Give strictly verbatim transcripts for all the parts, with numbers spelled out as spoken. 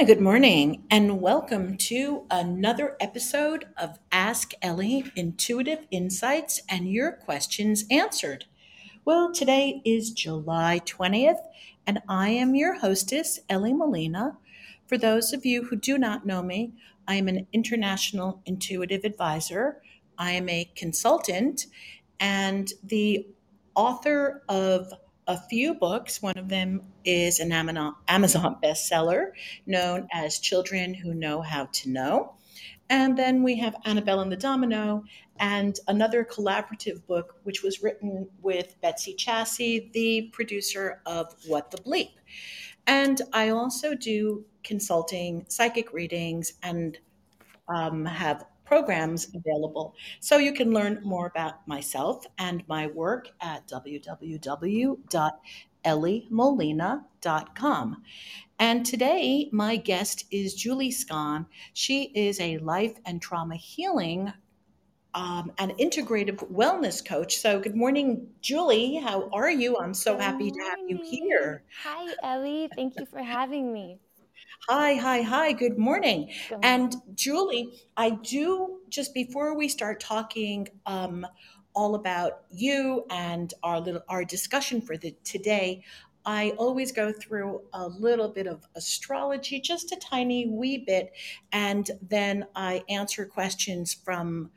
Hi, good morning, and welcome to another episode of Ask Elly, Intuitive Insights and Your Questions Answered. Well, today is July twentieth, and I am your hostess, Ellie Molina. For those of you who do not know me, I am an international intuitive advisor, I am a consultant, and the author of a few books. One of them is an Amazon bestseller known as Children Who Know How to Know. And then we have Annabelle and the Domino and another collaborative book, which was written with Betsy Chasse, the producer of What the Bleep. And I also do consulting, psychic readings, and um, have programs available. So you can learn more about myself and my work at w w w dot ellie molina dot com. And today, my guest is Julie Skon. She is a life and trauma healing um, and integrative wellness coach. So good morning, Julie. How are you? I'm so good happy morning. To have you here. Hi, Ellie. Thank you for having me. Hi, hi, hi. Good morning. Good morning. And Julie, I do, just before we start talking um, all about you and our little our discussion for the today, I always go through a little bit of astrology, just a tiny wee bit, and then I answer questions from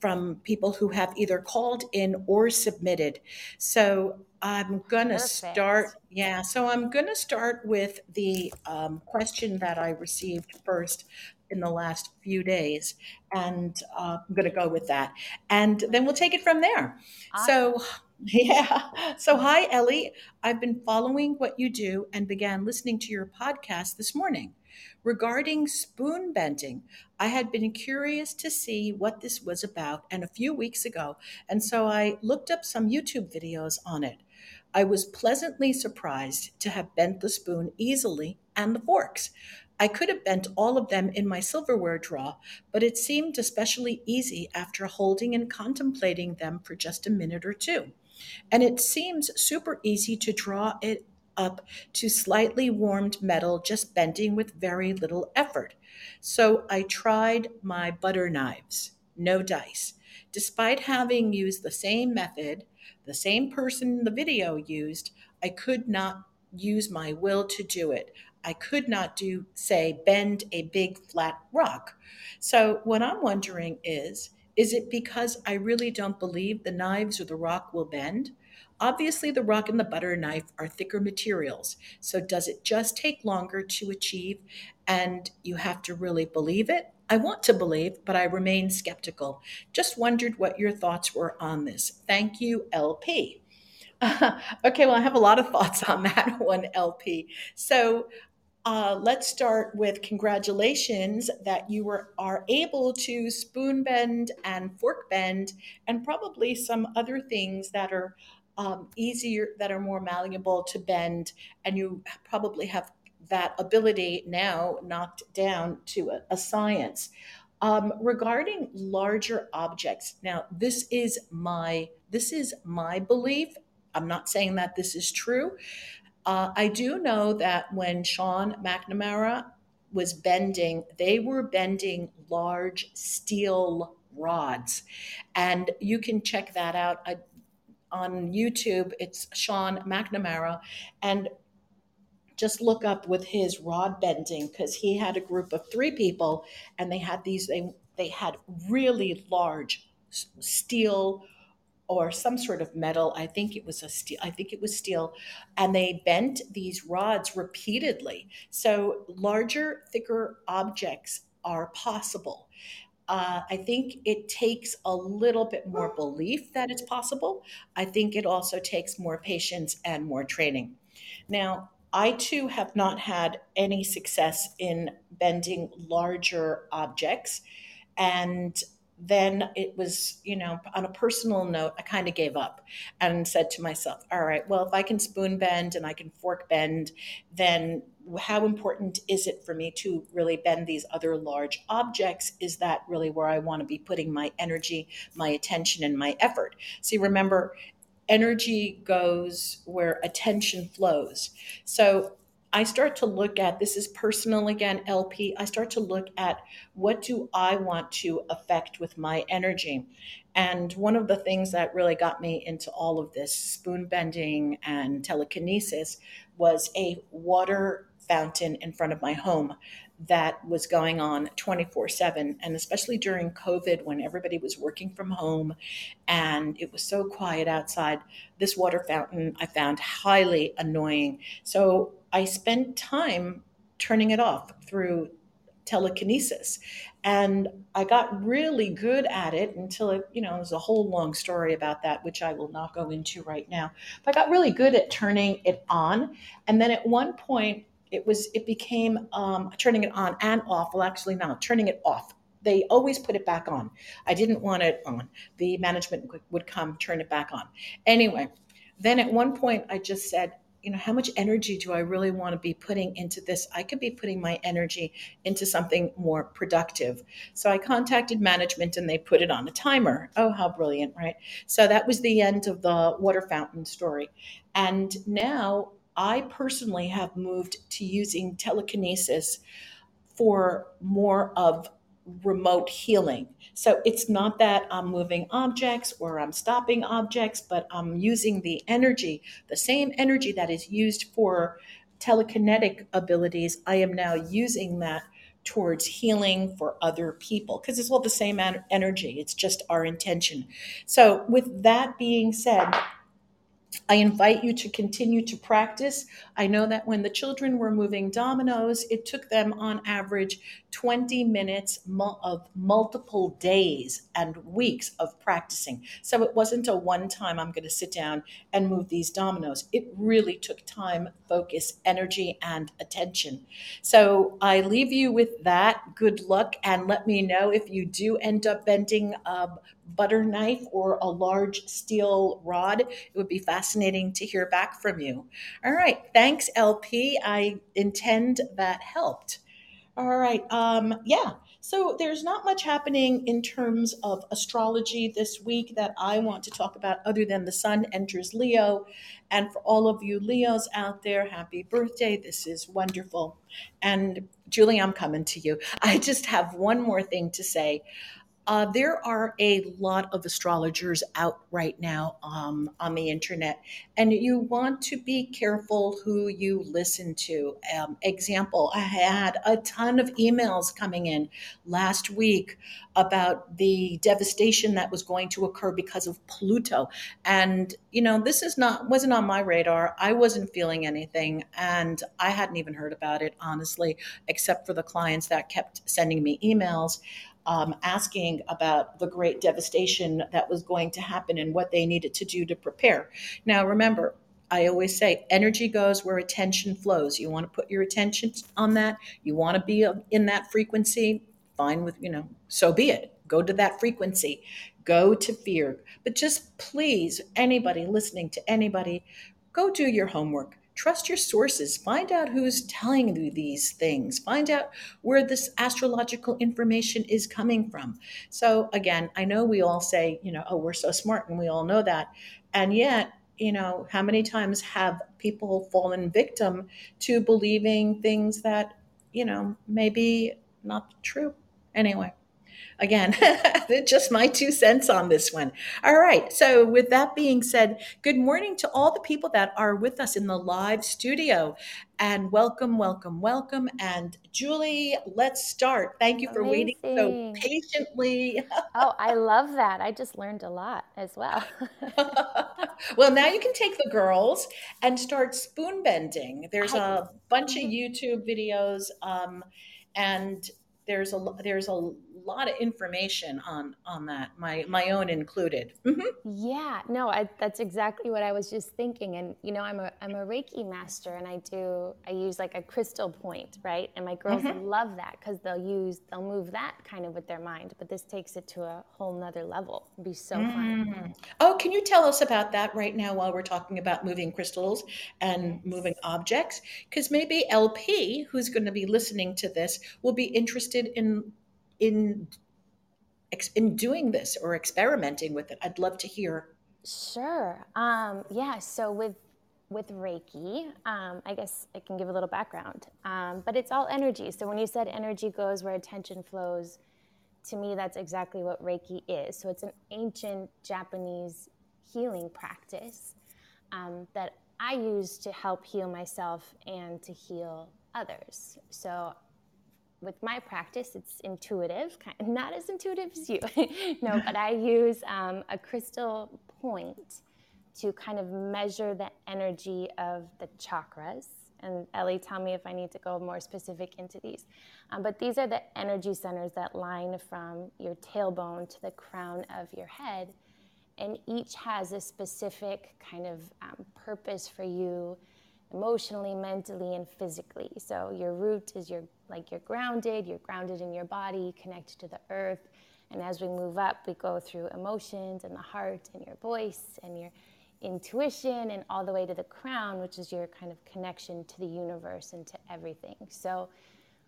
from people who have either called in or submitted. So I'm going to start. Yeah. So I'm going to start with the um, question that I received first in the last few days. And uh, I'm going to go with that. And then we'll take it from there. Awesome. So, yeah. So hi, Ellie. I've been following what you do and began listening to your podcast this morning. Regarding spoon bending, I had been curious to see what this was about and a few weeks ago, and so I looked up some YouTube videos on it. I was pleasantly surprised to have bent the spoon easily and the forks. I could have bent all of them in my silverware drawer, but it seemed especially easy after holding and contemplating them for just a minute or two. And it seems super easy to draw it up to slightly warmed metal, just bending with very little effort. So I tried my butter knives, no dice. Despite having used the same method, the same person in the video used, I could not use my will to do it. I could not do, say, bend a big flat rock. So what I'm wondering is, is it because I really don't believe the knives or the rock will bend? Obviously, the rock and the butter knife are thicker materials, so does it just take longer to achieve and you have to really believe it? I want to believe, but I remain skeptical. Just wondered what your thoughts were on this. Thank you, L P. Uh, okay, well, I have a lot of thoughts on that one, L P. So uh, let's start with congratulations that you were are able to spoon bend and fork bend and probably some other things that are Um, easier, that are more malleable to bend, and you probably have that ability now knocked down to a, a science. Um, regarding larger objects, now this is my this is my belief. I'm not saying that this is true. Uh, I do know that when Sean McNamara was bending, they were bending large steel rods, and you can check that out. I, On YouTube, it's Sean McNamara, and just look up with his rod bending, because he had a group of three people, and they had these, they, they had really large steel or some sort of metal. I think it was a steel, I think it was steel, and they bent these rods repeatedly. So larger, thicker objects are possible. Uh, I think it takes a little bit more belief that it's possible. I think it also takes more patience and more training. Now, I too have not had any success in bending larger objects. And then it was, you know, on a personal note, I kind of gave up and said to myself, all right, well, if I can spoon bend and I can fork bend, then how important is it for me to really bend these other large objects? Is that really where I want to be putting my energy, my attention, and my effort? See, remember, energy goes where attention flows. So I start to look at, this is personal again, L P, I start to look at what do I want to affect with my energy. And one of the things that really got me into all of this spoon bending and telekinesis was a water fountain in front of my home that was going on twenty-four seven. And especially during COVID, when everybody was working from home and it was so quiet outside, this water fountain I found highly annoying. So I spent time turning it off through telekinesis. And I got really good at it until it, you know, there's a whole long story about that, which I will not go into right now. But I got really good at turning it on. And then at one point, It was, it became um, turning it on and off. Well, actually not turning it off. They always put it back on. I didn't want it on. The management would come, turn it back on. Anyway, then at one point I just said, you know, how much energy do I really want to be putting into this? I could be putting my energy into something more productive. So I contacted management and they put it on a timer. Oh, how brilliant, right? So that was the end of the water fountain story. And now I personally have moved to using telekinesis for more of remote healing. So it's not that I'm moving objects or I'm stopping objects, but I'm using the energy, the same energy that is used for telekinetic abilities. I am now using that towards healing for other people because it's all the same energy. It's just our intention. So with that being said, I invite you to continue to practice. I know that when the children were moving dominoes, it took them on average twenty minutes of multiple days and weeks of practicing. So it wasn't a one time, I'm going to sit down and move these dominoes. It really took time, focus, energy, and attention. So I leave you with that. Good luck. And let me know if you do end up bending a butter knife or a large steel rod. It would be fascinating to hear back from you. All right. Thanks, L P. I intend that helped. All right. Um, yeah. So there's not much happening in terms of astrology this week that I want to talk about other than the sun enters Leo. And for all of you Leos out there, happy birthday. This is wonderful. And Julie, I'm coming to you. I just have one more thing to say. Uh, there are a lot of astrologers out right now um, on the internet, and you want to be careful who you listen to. Um, example, I had a ton of emails coming in last week about the devastation that was going to occur because of Pluto. And, you know, this is not, wasn't on my radar. I wasn't feeling anything, and I hadn't even heard about it, honestly, except for the clients that kept sending me emails. Um, asking about the great devastation that was going to happen and what they needed to do to prepare. Now, remember, I always say energy goes where attention flows. You want to put your attention on that. You want to be in that frequency. Fine with, you know, so be it. Go to that frequency. Go to fear. But just please, anybody listening to anybody, go do your homework. Trust your sources. Find out who's telling you these things. Find out where this astrological information is coming from. So again, I know we all say, you know, oh, we're so smart and we all know that. And yet, you know, how many times have people fallen victim to believing things that, you know, maybe not true? Anyway. Again, just my two cents on this one. All right. So with that being said, good morning to all the people that are with us in the live studio. And welcome, welcome, welcome. And Julie, let's start. Thank you for Amazing. Waiting so patiently. Oh, I love that. I just learned a lot as well. Well, now you can take the girls and start spoon bending. There's a bunch of YouTube videos um, and there's a there's a lot of information on on that, my my own included. Mm-hmm. Yeah, no, I, that's exactly what I was just thinking. And you know, I'm a I'm a Reiki master, and I do I use like a crystal point, right? And my girls mm-hmm. love that because they'll use they'll move that kind of with their mind, but this takes it to a whole nother level. It'd be so mm. fun. Oh, can you tell us about that right now while we're talking about moving crystals and moving objects? Because maybe L P, who's going to be listening to this, will be interested in in in doing this or experimenting with it. I'd love to hear. Sure. Um, yeah. So with with Reiki, um, I guess I can give a little background, um, but it's all energy. So when you said energy goes where attention flows, to me, that's exactly what Reiki is. So it's an ancient Japanese healing practice um, that I use to help heal myself and to heal others. So with my practice, it's intuitive, kind of, not as intuitive as you, no, but I use um, a crystal point to kind of measure the energy of the chakras. And Ellie, tell me if I need to go more specific into these. Um, but these are the energy centers that line from your tailbone to the crown of your head. And each has a specific kind of um, purpose for you emotionally, mentally, and physically. So your root is your, like you're grounded, you're grounded in your body, connected to the earth. And as we move up, we go through emotions and the heart and your voice and your intuition and all the way to the crown, which is your kind of connection to the universe and to everything. So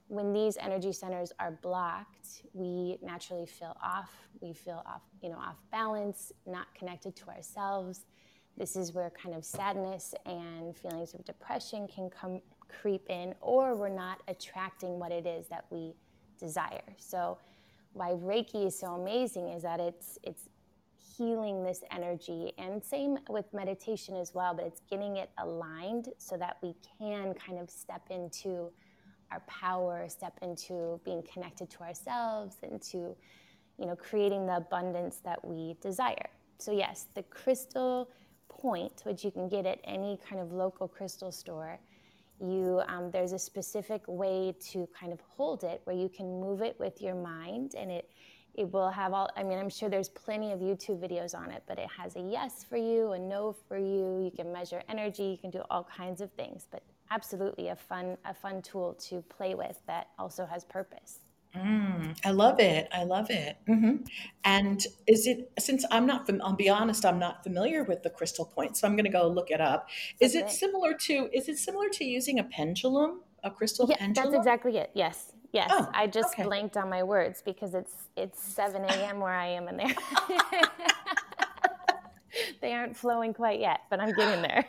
when these energy centers are blocked, we naturally feel off. We feel off, you know, off balance, not connected to ourselves. This is where kind of sadness and feelings of depression can come creep in, or we're not attracting what it is that we desire. So why Reiki is so amazing is that it's it's healing this energy, and same with meditation as well, but it's getting it aligned so that we can kind of step into our power, step into being connected to ourselves and to, you know, creating the abundance that we desire. So yes, the crystal point, which you can get at any kind of local crystal store, you um, there's a specific way to kind of hold it where you can move it with your mind, and it It will have all, I mean, I'm sure there's plenty of YouTube videos on it, but it has a yes for you, a no for you. You can measure energy, you can do all kinds of things, but absolutely a fun, a fun tool to play with that also has purpose. Mm, I love it. I love it. Mm-hmm. And is it, since I'm not, I'll be honest, I'm not familiar with the crystal point, so I'm going to go look it up. Is okay. it similar to, is it similar to using a pendulum, a crystal yeah, pendulum? That's exactly it. Yes. Yes, oh, I just okay. blanked on my words because it's it's seven a.m. where I am in there. They aren't flowing quite yet, but I'm getting there.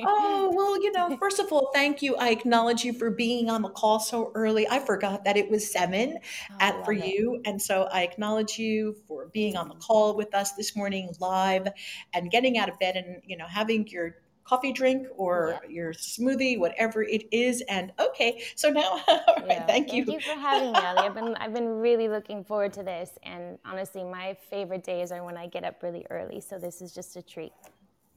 Oh, well, you know, first of all, thank you. I acknowledge you for being on the call so early. I forgot that it was seven oh, at for it. you. And so I acknowledge you for being on the call with us this morning live and getting out of bed and, you know, having your coffee drink or yeah. your smoothie, whatever it is. And okay, so now, right, yeah. thank, thank you. Thank you for having me, Ellie. I've been, I've been really looking forward to this. And honestly, my favorite days are when I get up really early. So this is just a treat.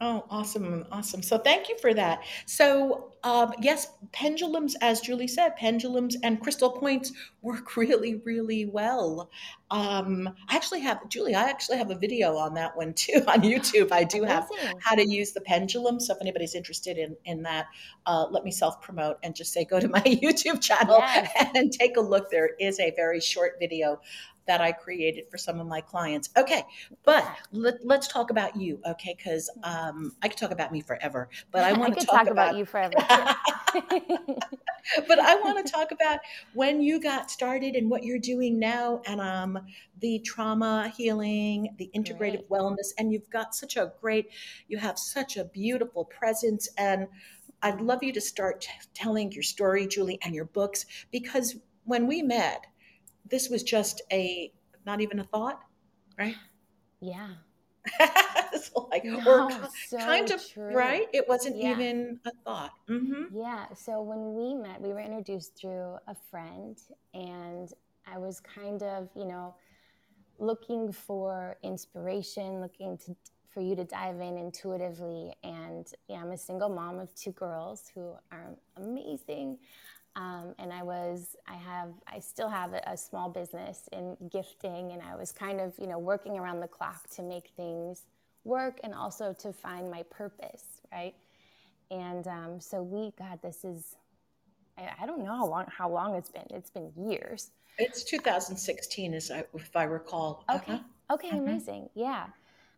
Oh, awesome. Awesome. So thank you for that. So um, yes, pendulums, as Julie said, pendulums and crystal points work really, really well. Um, I actually have, Julie, I actually have a video on that one too on YouTube. I do have how to use the pendulum. So if anybody's interested in, in that, uh, let me self-promote and just say, go to my YouTube channel yes. and take a look. There is a very short video that I created for some of my clients. Okay, but let, let's talk about you, okay? Because um, I could talk about me forever, but I want to talk, talk about, about you forever. But I want to talk about when you got started and what you're doing now, and um, the trauma healing, the integrative right. wellness, and you've got such a great, you have such a beautiful presence, and I'd love you to start t- telling your story, Julie, and your books, because when we met, this was just a, not even a thought, right? Yeah. so like, no, or so kind of, true. right? It wasn't yeah. even a thought. Mm-hmm. Yeah. So when we met, we were introduced through a friend, and I was kind of, you know, looking for inspiration, looking to, for you to dive in intuitively. And yeah, I'm a single mom of two girls who are amazing. Um, and I was, I have, I still have a, a small business in gifting, and I was kind of, you know, working around the clock to make things work and also to find my purpose, right? And um, so we, God, this is, I, I don't know how long, how long it's been. It's been years. It's two thousand sixteen, is I, if I recall. Okay. Uh-huh. Okay. Uh-huh. Amazing. Yeah.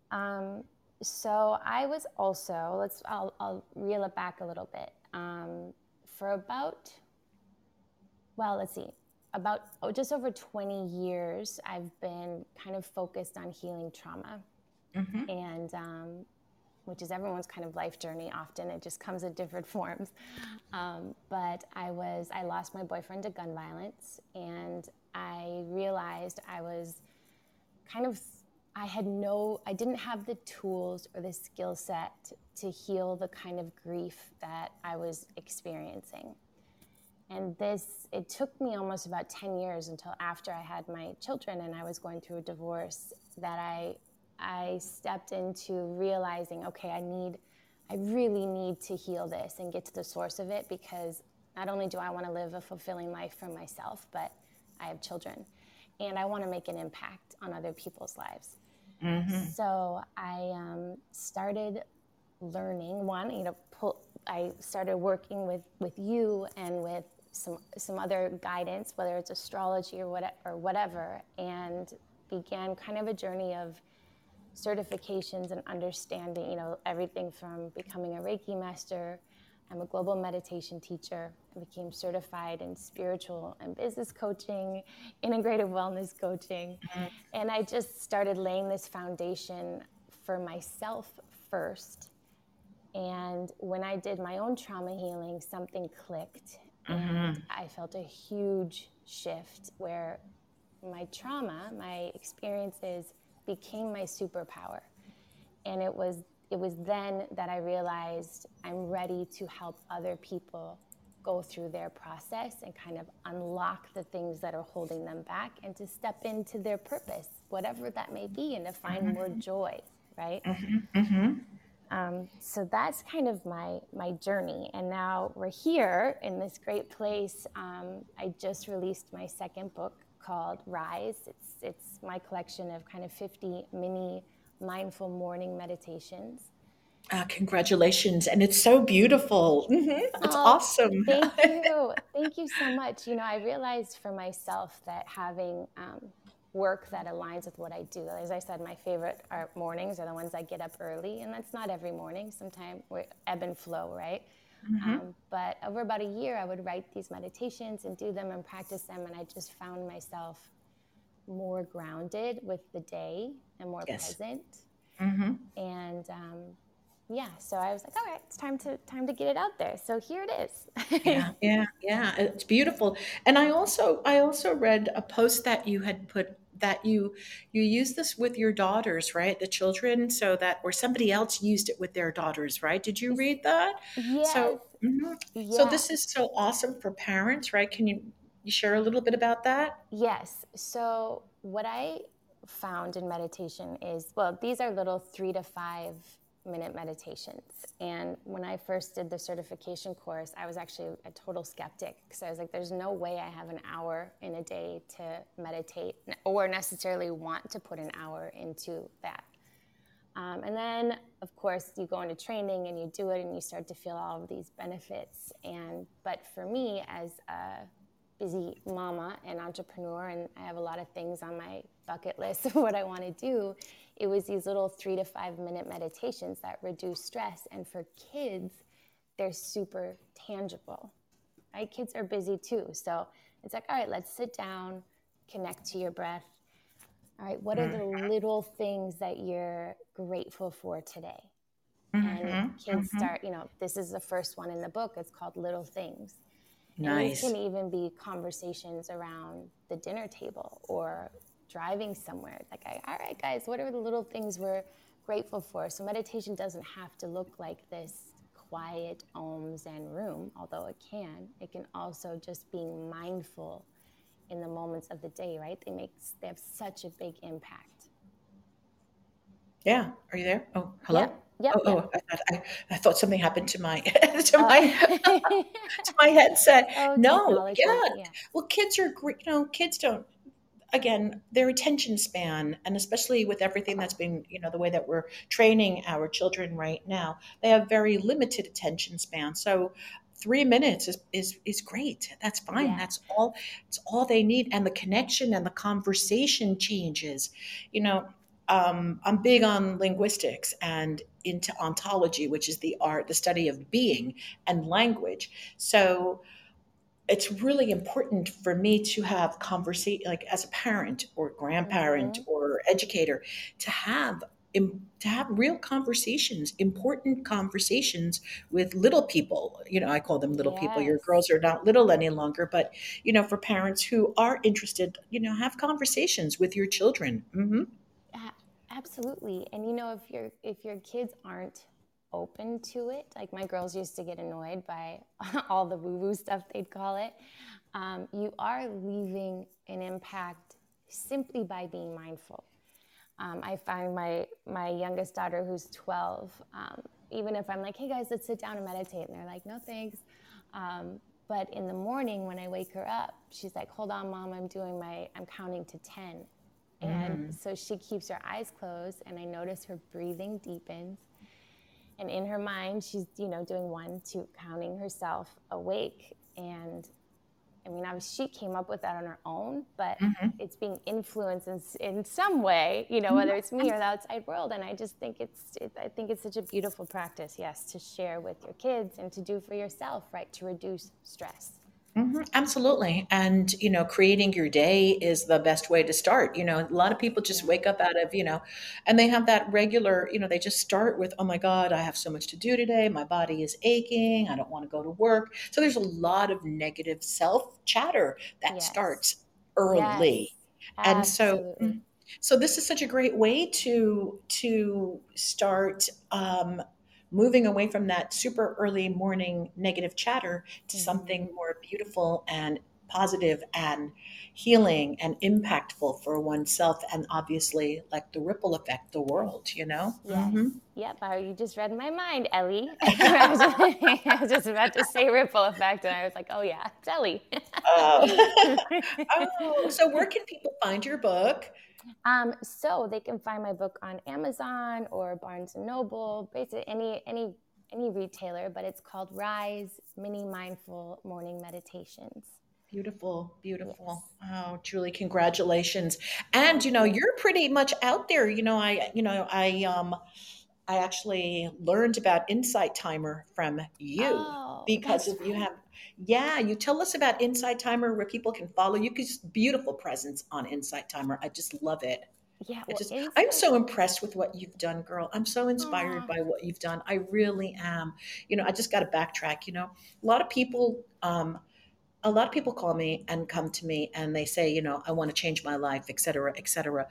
Um, so I was also, let's, I'll, I'll reel it back a little bit. Um, for about... Well, let's see, about oh, just over twenty years, I've been kind of focused on healing trauma. Mm-hmm. And um, which is everyone's kind of life journey often. It just comes in different forms. Um, but I was, I lost my boyfriend to gun violence, and I realized I was kind of, I had no, I didn't have the tools or the skill set to heal the kind of grief that I was experiencing. And this, it took me almost about ten years until after I had my children and I was going through a divorce that I I stepped into realizing, okay, I need, I really need to heal this and get to the source of it, because not only do I want to live a fulfilling life for myself, but I have children and I want to make an impact on other people's lives. Mm-hmm. So I um, started learning, one, you know, pull, I started working with, with you and with some some other guidance, whether it's astrology or what, or whatever, and began kind of a journey of certifications and understanding, you know, everything from becoming a Reiki master. I'm a global meditation teacher. I became certified in spiritual and business coaching, integrative wellness coaching. Mm-hmm. And I just started laying this foundation for myself first. And when I did my own trauma healing, something clicked, and mm-hmm. I felt a huge shift where my trauma, my experiences became my superpower. And it was it was then that I realized I'm ready to help other people go through their process and kind of unlock the things that are holding them back and to step into their purpose, whatever that may be, and to find mm-hmm. more joy, right? Mm-hmm. Mm-hmm. Um, so that's kind of my, my journey. And now we're here in this great place. Um, I just released my second book called Rise. It's, it's my collection of kind of fifty mini mindful morning meditations. Uh, congratulations. And it's so beautiful. Mm-hmm. It's oh, awesome. Thank you. Thank you so much. You know, I realized for myself that having, um, work that aligns with what I do. As I said, my favorite are mornings are the ones I get up early, and that's not every morning. Sometimes we ebb and flow, right? Mm-hmm. Um, but over about a year, I would write these meditations and do them and practice them, and I just found myself more grounded with the day and more yes. present. Mm-hmm. And um, yeah, so I was like, all right, it's time to time to get it out there. So here it is. yeah, yeah, yeah. It's beautiful. And I also I also read a post that you had put that you you use this with your daughters, right? The children, so that or somebody else used it with their daughters, right? Did you read that? Yes. So, mm-hmm. yeah. So this is so awesome for parents, right? Can you, you share a little bit about that? Yes. So what I found in meditation is, well, these are little three to five minute meditations. And when I first did the certification course, I was actually a total skeptic because I was like, there's no way I have an hour in a day to meditate or necessarily want to put an hour into that. Um, and then of course you go into training and you do it and you start to feel all of these benefits. And, but for me as a busy mama and entrepreneur, and I have a lot of things on my bucket list of what I want to do, it was these little three to five minute meditations that reduce stress. And for kids, they're super tangible, right? Kids are busy too. So it's like, all right, let's sit down, connect to your breath. All right, what are the little things that you're grateful for today? Mm-hmm. And kids mm-hmm. start, you know, this is the first one in the book. It's called Little Things. Nice. And it can even be conversations around the dinner table or driving somewhere. Like, I, all right, guys, what are the little things we're grateful for? So meditation doesn't have to look like this quiet om zen room, although it can. It can also just being mindful in the moments of the day, right? They make they have such a big impact. Yeah. Are you there? Oh, hello? Yep. Yep, oh, yep. oh I, thought, I, I thought something happened to my to oh. my to my headset. Oh, no, yeah. yeah. Well, kids are great. You know, kids don't. Again, their attention span, and especially with everything that's been, you know, the way that we're training our children right now, they have very limited attention span. So, three minutes is is, is great. That's fine. Yeah. That's all. It's all they need, and the connection and the conversation changes. You know. Um, I'm big on linguistics and into ontology, which is the art, the study of being and language. So it's really important for me to have conversation, like as a parent or grandparent mm-hmm. or educator, to have to have real conversations, important conversations with little people. You know, I call them little yes. people. Your girls are not little any longer, but, you know, for parents who are interested, you know, have conversations with your children. Mm-hmm. Uh, absolutely. And, you know, if your if your kids aren't open to it, like my girls used to get annoyed by all the woo-woo stuff, they'd call it, um, you are leaving an impact simply by being mindful. Um, I find my my youngest daughter, who's twelve, um, even if I'm like, hey guys, let's sit down and meditate, and they're like, no thanks. Um, but in the morning when I wake her up, she's like, hold on, mom, I'm doing my, I'm counting to ten. Mm-hmm. And so she keeps her eyes closed, and I notice her breathing deepens. And in her mind, she's, you know, doing one, two, counting herself awake. And I mean, obviously she came up with that on her own, but mm-hmm. it's being influenced in, in some way, you know, whether it's me or the outside world. And I just think it's, it, I think it's such a beautiful practice, yes, to share with your kids and to do for yourself, right, to reduce stress. Mm-hmm. Absolutely. And, you know, creating your day is the best way to start. You know, a lot of people just wake up out of, you know, and they have that regular, you know, they just start with, oh my God, I have so much to do today. My body is aching. I don't want to go to work. So there's a lot of negative self chatter that yes. starts early. Yes. And absolutely. so, so this is such a great way to, to start, um, moving away from that super early morning negative chatter to mm-hmm. something more beautiful and positive and healing and impactful for oneself, and obviously, like, the ripple effect, the world, you know? Yes. Mm-hmm. Yep. Oh, you just read my mind, Ellie. I was just about to say ripple effect, and I was like, oh, yeah, it's Ellie. oh. oh. So where can people find your book? Um, so they can find my book on Amazon or Barnes and Noble, basically any any any retailer, but it's called Rise, Mini Mindful Morning Meditations. Beautiful, beautiful. Yes. Oh, Julie, congratulations. And, you know, you're pretty much out there. You know, I, you know, I, um, I actually learned about Insight Timer from you oh, because if you have, yeah, you tell us about Insight Timer, where people can follow you, because beautiful presence on Insight Timer. I just love it. Yeah, well, just, I'm so impressed with what you've done, girl. I'm so inspired Aww. by what you've done. I really am. You know, I just got to backtrack. You know, a lot of people, um, a lot of people call me and come to me and they say, you know, I want to change my life, et cetera, et cetera.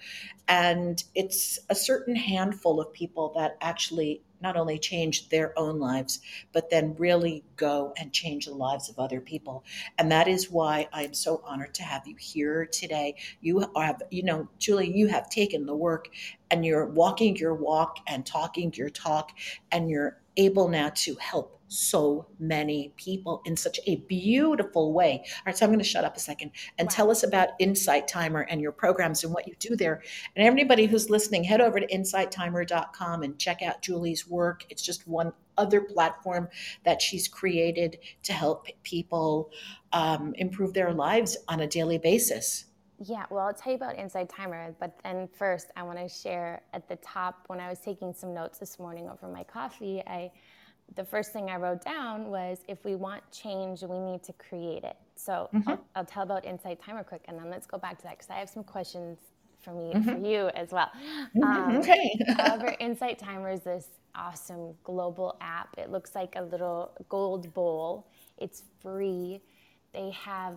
And it's a certain handful of people that actually not only change their own lives, but then really go and change the lives of other people. And that is why I am so honored to have you here today. You have, you know, Julie, you have taken the work and you're walking your walk and talking your talk, and you're able now to help so many people in such a beautiful way. All right, so I'm going to shut up a second and wow. tell us about Insight Timer and your programs and what you do there. And everybody who's listening, head over to insight timer dot com and check out Julie's work. It's just one other platform that she's created to help people um, improve their lives on a daily basis. Yeah, well, I'll tell you about Insight Timer, but then first I want to share at the top, when I was taking some notes this morning over my coffee, I the first thing I wrote down was, if we want change, we need to create it. So mm-hmm. I'll, I'll tell about Insight Timer quick, and then let's go back to that, because I have some questions for me mm-hmm. for you as well. Mm-hmm. Um, okay. However, Insight Timer is this awesome global app. It looks like a little gold bowl. It's free. They have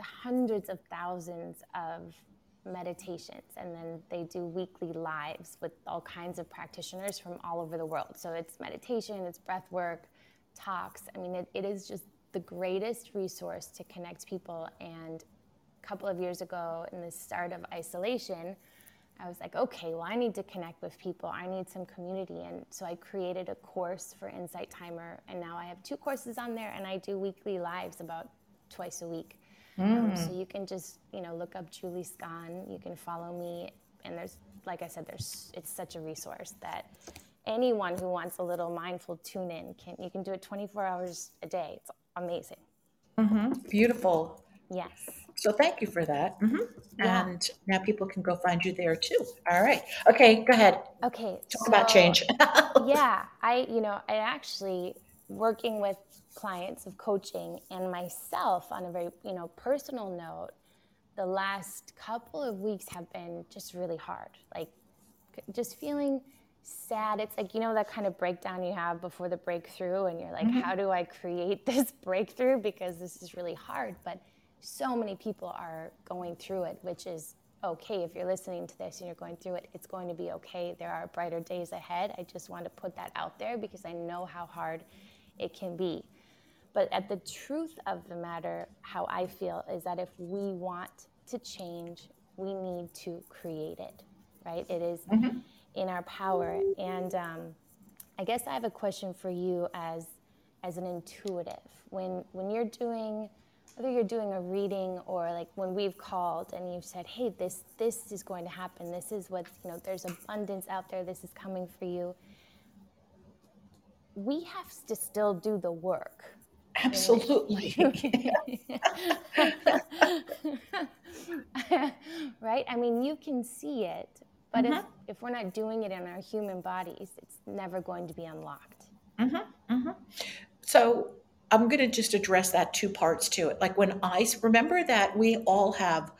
hundreds of thousands of meditations, and then they do weekly lives with all kinds of practitioners from all over the world. So it's meditation, it's breath work, talks. I mean, it, it is just the greatest resource to connect people. And a couple of years ago, in the start of isolation, I was like, okay, well, I need to connect with people. I need some community. And so I created a course for Insight Timer, and now I have two courses on there, and I do weekly lives about twice a week. Mm. Um, so you can just, you know, look up Julie Skon, you can follow me, and there's, like I said, there's, it's such a resource that anyone who wants a little mindful tune in can, you can do it twenty-four hours a day. It's amazing. Mm-hmm. Beautiful. Yes. So thank you for that. Mm-hmm. Yeah. And now people can go find you there too. All right. Okay. Go ahead. Okay. Talk so, about change. yeah. I, you know, I actually working with clients of coaching and myself on a very, you know, personal note, the last couple of weeks have been just really hard. Like just feeling sad. It's like, you know, that kind of breakdown you have before the breakthrough, and you're like, mm-hmm. how do I create this breakthrough? Because this is really hard. But so many people are going through it, which is okay. If you're listening to this and you're going through it, it's going to be okay. There are brighter days ahead. I just want to put that out there because I know how hard it can be. But at the truth of the matter, how I feel is that if we want to change, we need to create it, right? It is mm-hmm. in our power. And um, I guess I have a question for you as as an intuitive. When when you're doing, whether you're doing a reading or like when we've called and you've said, hey, this this is going to happen. This is what's, you know, there's abundance out there. This is coming for you. We have to still do the work. Absolutely. Right? I mean, you can see it, but mm-hmm. if, if we're not doing it in our human bodies, it's never going to be unlocked. Mm-hmm. Mm-hmm. So I'm going to just address that two parts to it. Like when I remember that we all have,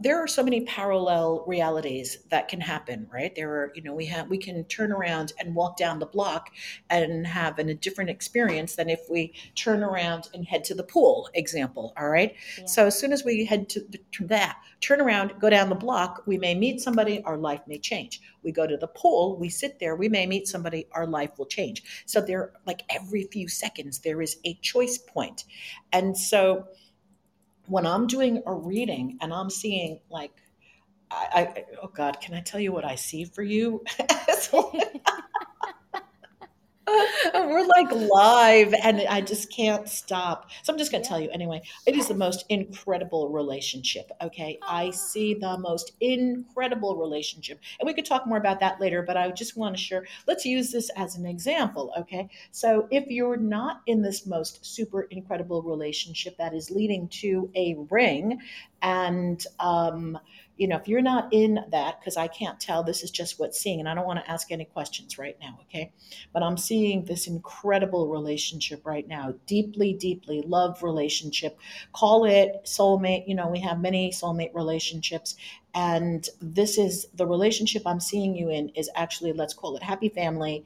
there are so many parallel realities that can happen, right? There are, you know, we have, we can turn around and walk down the block and have an, a different experience than if we turn around and head to the pool, example. All right. Yeah. So as soon as we head to the, to that, turn around, go down the block, we may meet somebody, our life may change. We go to the pool, we sit there, we may meet somebody, our life will change. So there, like every few seconds, there is a choice point. And so when I'm doing a reading and I'm seeing like, I, I oh God, can I tell you what I see for you? We're like live and I just can't stop. So I'm just going to yeah. tell you anyway, it is the most incredible relationship. Okay. Oh. I see the most incredible relationship, and we could talk more about that later, but I just want to share, let's use this as an example. Okay. So if you're not in this most super incredible relationship that is leading to a ring, and, um, you know, if you're not in that, because I can't tell, this is just what's seeing, and I don't want to ask any questions right now, okay? But I'm seeing this incredible relationship right now, deeply, deeply love relationship. Call it soulmate. You know, we have many soulmate relationships, and this is the relationship I'm seeing you in is actually, let's call it happy family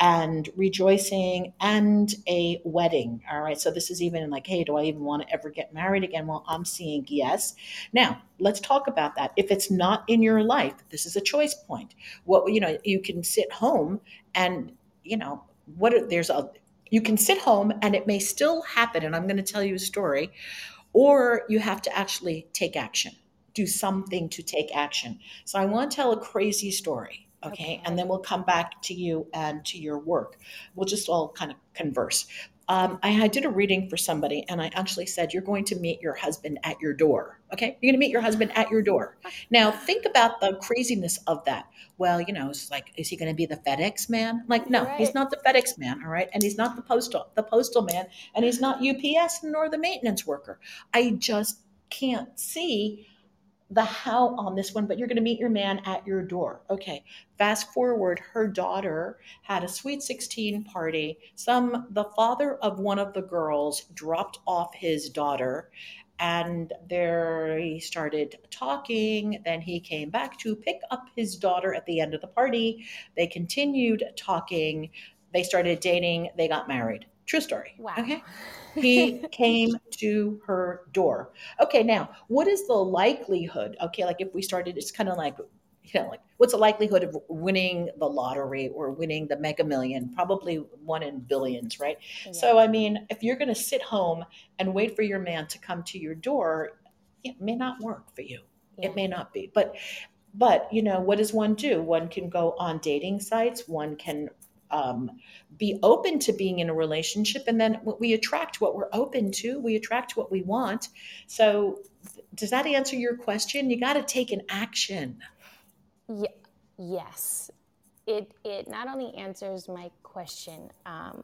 and rejoicing and a wedding. All right. So this is even like, hey, do I even want to ever get married again? Well, I'm seeing yes. Now let's talk about that. If it's not in your life, this is a choice point. What, you know, you can sit home and, you know, what there's a, you can sit home and it may still happen. And I'm going to tell you a story, or you have to actually take action, do something to take action. So I want to tell a crazy story. Okay. okay. And then we'll come back to you and to your work. We'll just all kind of converse. Um, I, I did a reading for somebody, and I actually said, you're going to meet your husband at your door. Okay. You're going to meet your husband at your door. Now think about the craziness of that. Well, you know, it's like, is he going to be the FedEx man? Like, no, right. He's not the FedEx man. All right. And he's not the postal, the postal man, and he's not U P S nor the maintenance worker. I just can't see the how on this one, but you're going to meet your man at your door. Okay. Fast forward, her daughter had a sweet sixteen party. Some, the father of one of the girls dropped off his daughter, and there he started talking. Then he came back to pick up his daughter at the end of the party. They continued talking. They started dating. They got married. True story. Wow. Okay. He came to her door. Okay. Now, what is the likelihood? Okay. Like if we started, it's kind of like, you know, like what's the likelihood of winning the lottery or winning the mega million? Probably one in billions, right? Yeah. So, I mean, if you're going to sit home and wait for your man to come to your door, it may not work for you. Yeah. It may not be, but, but you know, what does one do? One can go on dating sites. One can Um, be open to being in a relationship, and then we attract what we're open to. We attract what we want. So does that answer your question? You got to take an action. Yeah. Yes. It, it not only answers my question, um,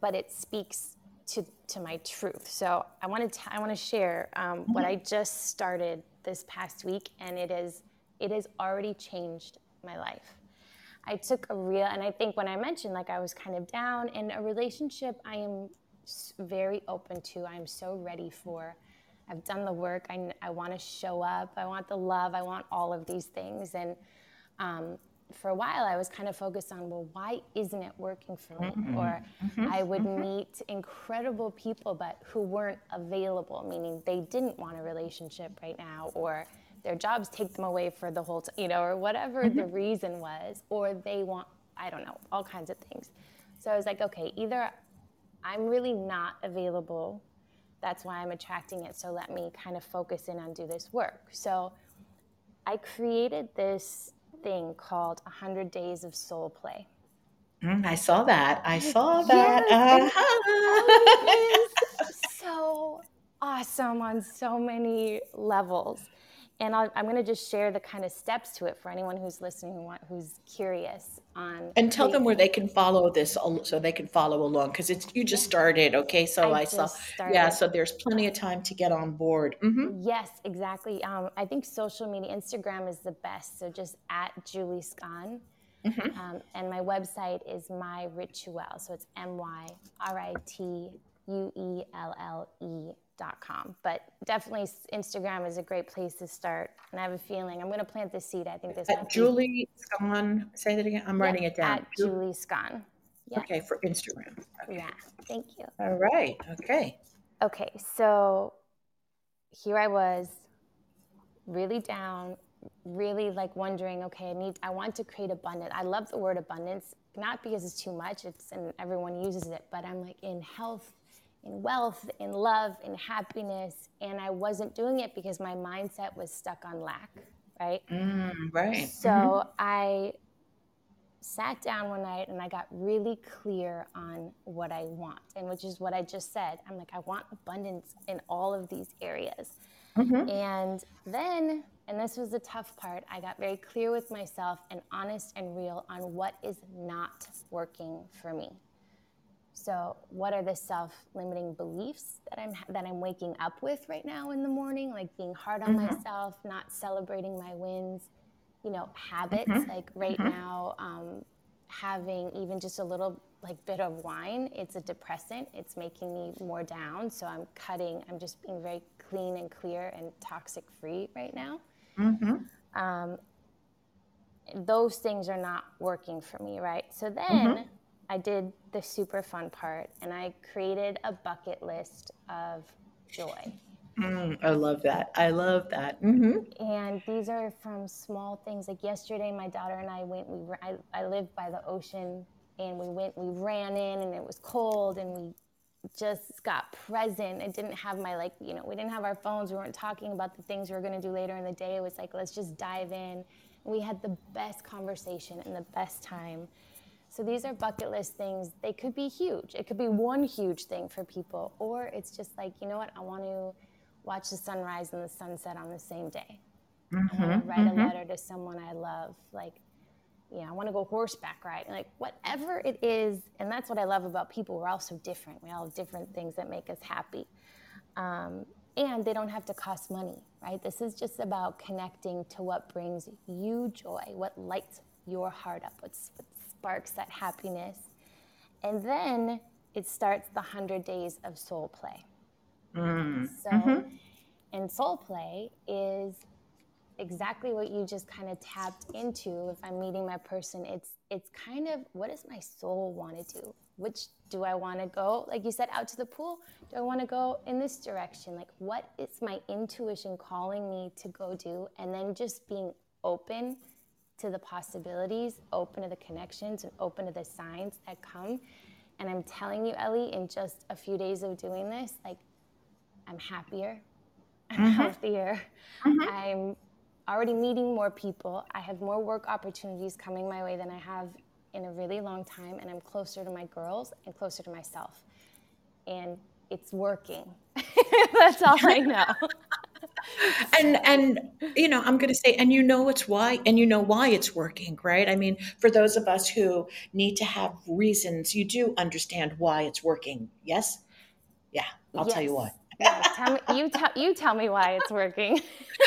but it speaks to, to my truth. So I want to, I want to share um, mm-hmm. what I just started this past week, and it is, it has already changed my life. I took a real, and I think when I mentioned, like I was kind of down in a relationship, I am very open to, I'm so ready for, I've done the work. I, I want to show up. I want the love. I want all of these things. And um, for a while I was kind of focused on, well, why isn't it working for me? Mm-hmm. Or mm-hmm. I would mm-hmm. meet incredible people, but who weren't available, meaning they didn't want a relationship right now, or their jobs take them away for the whole time, you know, or whatever mm-hmm. the reason was, or they want, I don't know, all kinds of things. So I was like, okay, either I'm really not available, that's why I'm attracting it, so let me kind of focus in on do this work. So I created this thing called one hundred days of Soul Play. Mm, I saw that. I saw that. Yes, uh-huh. It is so awesome on so many levels. And I'll, I'm going to just share the kind of steps to it for anyone who's listening, who want, who's curious on. And tell them where they can follow this, so they can follow along, because it's you just started, okay? So I, I saw, started. yeah. So there's plenty of time to get on board. Mm-hmm. Yes, exactly. Um, I think social media, Instagram is the best. So just at Julie Skon, mm-hmm. um, and my website is MyRituelle. So it's M Y R I T U E L L E. Dot com. But definitely Instagram is a great place to start. And I have a feeling I'm going to plant this seed. I think this at Julie Skon. Say that again. I'm yeah, writing it down. At Julie Skon. Yeah. Okay, for Instagram. Okay. Yeah. Thank you. All right. Okay. Okay. So here I was, really down, really like wondering. Okay, I need. I want to create abundance. I love the word abundance, not because it's too much. It's and everyone uses it, but I'm like in health, in wealth, in love, in happiness, and I wasn't doing it because my mindset was stuck on lack, right? Mm, right. So mm-hmm. I sat down one night and I got really clear on what I want, and which is what I just said. I'm like, I want abundance in all of these areas. Mm-hmm. And then, and this was the tough part, I got very clear with myself and honest and real on what is not working for me. So what are the self-limiting beliefs that I'm that I'm waking up with right now in the morning, like being hard on mm-hmm. myself, not celebrating my wins, you know, habits, mm-hmm. like right mm-hmm. now, um, having even just a little like bit of wine, it's a depressant, it's making me more down. So I'm cutting, I'm just being very clean and clear and toxic free right now. Mm-hmm. Um, those things are not working for me, right? So then... Mm-hmm. I did the super fun part, and I created a bucket list of joy. Mm, I love that. I love that. Mm-hmm. And these are from small things. Like yesterday, my daughter and I went, we were, I, I lived by the ocean, and we went, we ran in, and it was cold, and we just got present. I didn't have my, like, you know, we didn't have our phones. We weren't talking about the things we were going to do later in the day. It was like, let's just dive in. And we had the best conversation and the best time. So these are bucket list things. They could be huge. It could be one huge thing for people, or it's just like, you know what? I want to watch the sunrise and the sunset on the same day. Mm-hmm, I want to write mm-hmm. a letter to someone I love. Like, you know, I want to go horseback riding. Like, whatever it is, and that's what I love about people. We're all so different. We all have different things that make us happy. Um, and they don't have to cost money, right? This is just about connecting to what brings you joy, what lights your heart up, what's, what's sparks that happiness. And then it starts the one hundred days of soul play. Mm. So, mm-hmm. and soul play is exactly what you just kind of tapped into. If I'm meeting my person, it's it's kind of, what does my soul want to do? Which do I want to go? Like you said, out to the pool. Do I want to go in this direction? Like, what is my intuition calling me to go do? And then just being open to the possibilities, open to the connections, and open to the signs that come. And I'm telling you, Ellie, in just a few days of doing this, like, I'm happier, I'm mm-hmm. healthier, mm-hmm. I'm already meeting more people, I have more work opportunities coming my way than I have in a really long time, and I'm closer to my girls and closer to myself. And it's working. That's all I know. And, and, you know, I'm going to say, and you know, it's why, and you know why it's working, right? I mean, for those of us who need to have reasons, you do understand why it's working. Yes. Yeah. I'll yes. tell you what. Yeah, tell me, you, t- you tell me why it's working.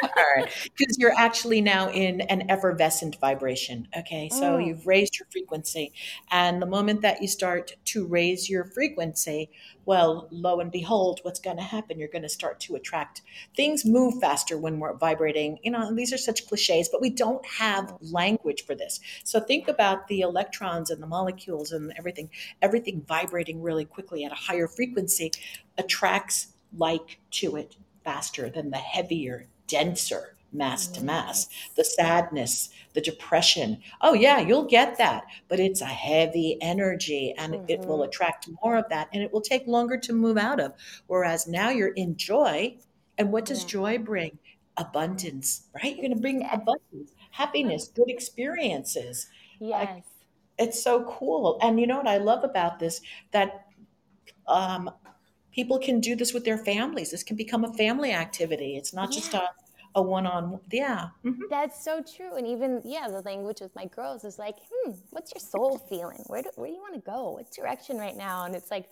All right. Because you're actually now in an effervescent vibration. Okay. So mm. you've raised your frequency. And the moment that you start to raise your frequency, well, lo and behold, what's going to happen? You're going to start to attract. Things move faster when we're vibrating. You know, and these are such cliches, but we don't have language for this. So think about the electrons and the molecules and everything, everything vibrating really quickly at a higher frequency attracts like to it faster than the heavier, denser mass to mass, the sadness, the depression. Oh yeah, you'll get that, but it's a heavy energy and mm-hmm. it will attract more of that and it will take longer to move out of. Whereas now you're in joy. And what does yeah. joy bring? Abundance, right? You're going to bring yes. abundance, happiness, good experiences. Yes. Like, it's so cool. And you know what I love about this, that, um, people can do this with their families. This can become a family activity. It's not yeah. just a, a one-on-one. Yeah. Mm-hmm. That's so true. And even, yeah, the language with my girls is like, hmm, what's your soul feeling? Where do, where do you want to go? What direction right now? And it's like,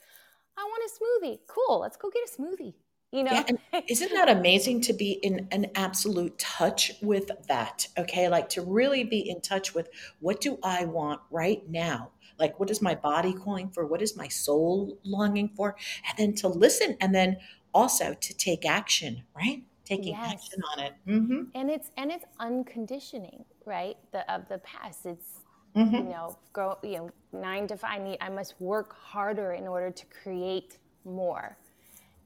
I want a smoothie. Cool. Let's go get a smoothie. You know? Yeah, and isn't that amazing to be in an absolute touch with that? Okay. Like to really be in touch with what do I want right now? Like, what is my body calling for? What is my soul longing for? And then to listen and then also to take action, right? Taking yes. action on it. Mm-hmm. And it's and it's unconditioning, right? The, of the past. It's, mm-hmm. you know, grow, you know, nine to five, I need, I must work harder in order to create more.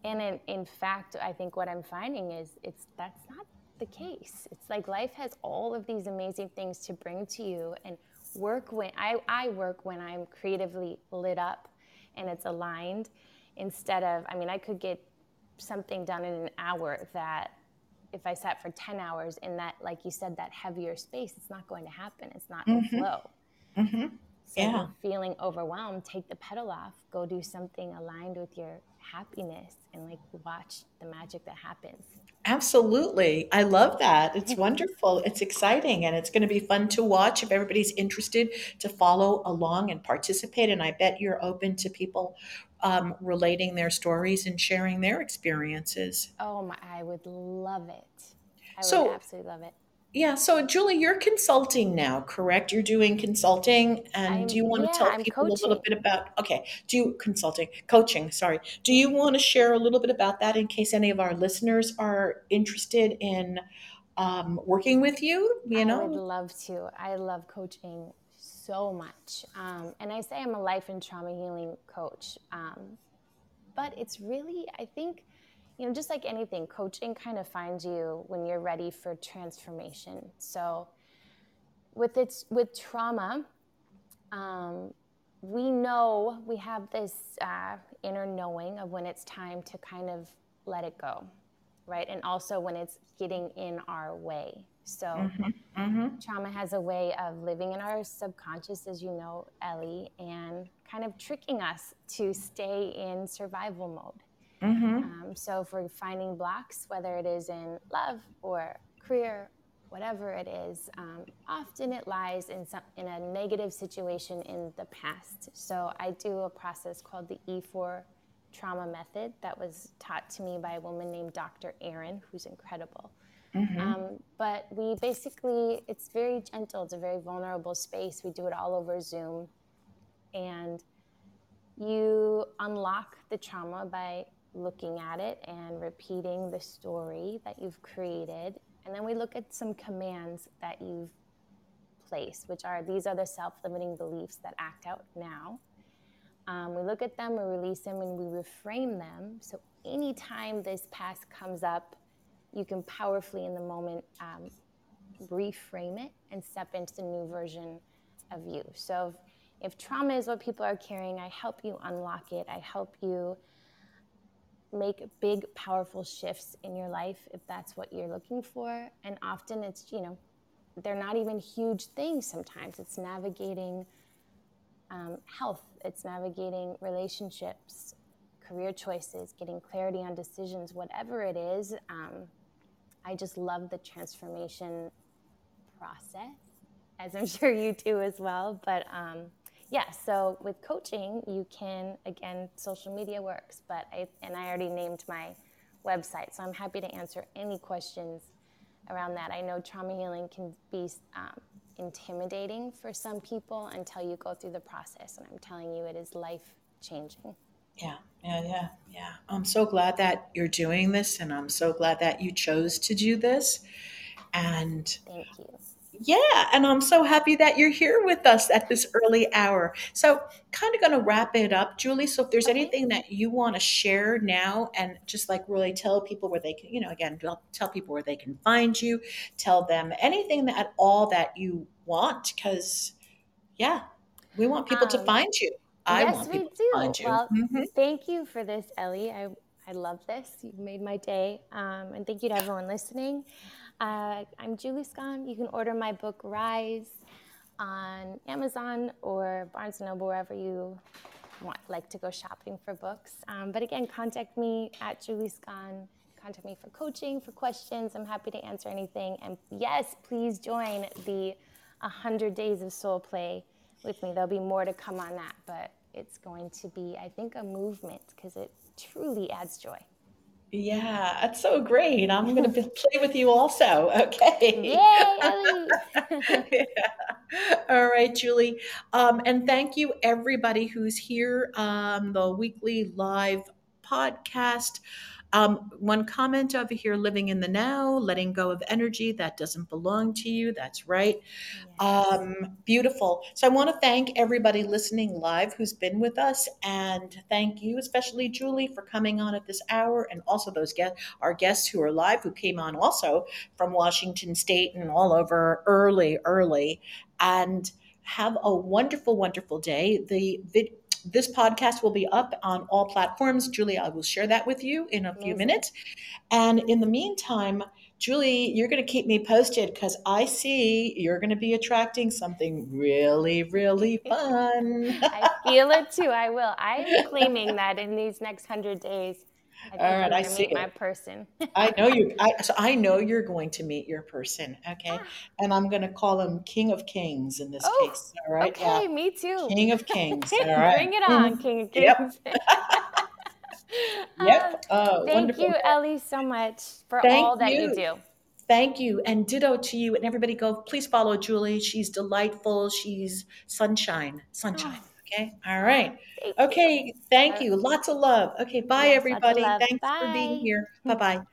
And in, in fact, I think what I'm finding is it's that's not the case. It's like life has all of these amazing things to bring to you, and work when I, I work when I'm creatively lit up and it's aligned instead of, I mean, I could get something done in an hour that if I sat for ten hours in that, like you said, that heavier space, it's not going to happen. It's not mm-hmm. in flow. Mm-hmm. So yeah. feeling overwhelmed, take the pedal off, go do something aligned with your happiness and like watch the magic that happens. Absolutely. I love that. It's wonderful. It's exciting. And it's going to be fun to watch if everybody's interested to follow along and participate. And I bet you're open to people um, relating their stories and sharing their experiences. Oh, my, I would love it. I so, would absolutely love it. Yeah. So, Julie, you're consulting now, correct? You're doing consulting. And I'm, do you want yeah, to tell I'm people coaching. a little bit about, okay, do you consulting, coaching, sorry. Do you want to share a little bit about that in case any of our listeners are interested in um, working with you? You know, I would love to. I love coaching so much. Um, and I say I'm a life and trauma healing coach. Um, but it's really, I think, you know, just like anything, coaching kind of finds you when you're ready for transformation. So with it's with trauma, um, we know we have this uh, inner knowing of when it's time to kind of let it go, right? And also when it's getting in our way. So mm-hmm. Mm-hmm. trauma has a way of living in our subconscious, as you know, Ellie, and kind of tricking us to stay in survival mode. Mm-hmm. Um, so if we're finding blocks, whether it is in love or career, whatever it is, um, often it lies in some in a negative situation in the past. So I do a process called the E four Trauma Method that was taught to me by a woman named Doctor Erin, who's incredible. Mm-hmm. Um, but we basically, it's very gentle. It's a very vulnerable space. We do it all over Zoom. And you unlock the trauma by looking at it and repeating the story that you've created. And then we look at some commands that you've placed, which are, these are the self-limiting beliefs that act out now. Um, we look at them, we release them, and we reframe them. So anytime this past comes up, you can powerfully in the moment um, reframe it and step into the new version of you. So if, if trauma is what people are carrying, I help you unlock it. I help you make big, powerful shifts in your life if that's what you're looking for. And often it's, you know, they're not even huge things sometimes. It's navigating um, health. It's navigating relationships, career choices, getting clarity on decisions, whatever it is. Um, I just love the transformation process, as I'm sure you do as well. But um, yeah, so with coaching, you can, again, social media works, but I, and I already named my website. So I'm happy to answer any questions around that. I know trauma healing can be um, intimidating for some people until you go through the process. And I'm telling you, it is life-changing. Yeah, yeah, yeah, yeah. I'm so glad that you're doing this, and I'm so glad that you chose to do this. And thank you. Yeah, and I'm so happy that you're here with us at this early hour. So kind of going to wrap it up, Julie. So if there's okay. anything that you want to share now, and just like really tell people where they can, you know, again, tell people where they can find you, tell them anything that, at all that you want, because, yeah, we want people um, to find you. I yes, want people we do. to find you. Well, mm-hmm. Thank you for this, Ellie. I, I love this. You've made my day. Um, and thank you to everyone listening. Uh, I'm Julie Skon. You can order my book, Rise, on Amazon or Barnes and Noble, wherever you want, like to go shopping for books. Um, but again, contact me at Julie Skon. Contact me for coaching, for questions. I'm happy to answer anything. And yes, please join the one hundred Days of Soul Play with me. There'll be more to come on that, but it's going to be, I think, a movement, because it truly adds joy. Yeah, that's so great. I'm going to play with you also. Okay. Yay! Yeah. All right, Julie. Um, and thank you, everybody who's here on the weekly live podcast. Um, one comment over here, living in the now, letting go of energy that doesn't belong to you. That's right. Yes. Um, beautiful. So I want to thank everybody listening live who's been with us, and thank you, especially Julie, for coming on at this hour, and also those guests, our guests who are live, who came on also from Washington State and all over early, early, and have a wonderful, wonderful day. The video, this podcast will be up on all platforms. Julie, I will share that with you in a few minutes. And in the meantime, Julie, you're going to keep me posted, because I see you're going to be attracting something really, really fun. I feel it too. I will. I'm claiming that in these next hundred days. I think all right, I see my person. I know you. I, so I know you're going to meet your person. Okay, ah. And I'm going to call him King of Kings in this oh, case. All right. Okay, yeah. Me too. King of Kings. All right. Bring it on, mm. King of Kings. Yep. Yep. Oh, thank wonderful. you, Ellie, so much for thank all that you, you do. Thank you, and ditto to you. And everybody, go please follow Julie. She's delightful. She's sunshine. Sunshine. Oh. Okay. All right. Thank okay. You. Thank you. Lots of love. Okay. Bye, yes, everybody. Thanks bye. for being here. Bye-bye.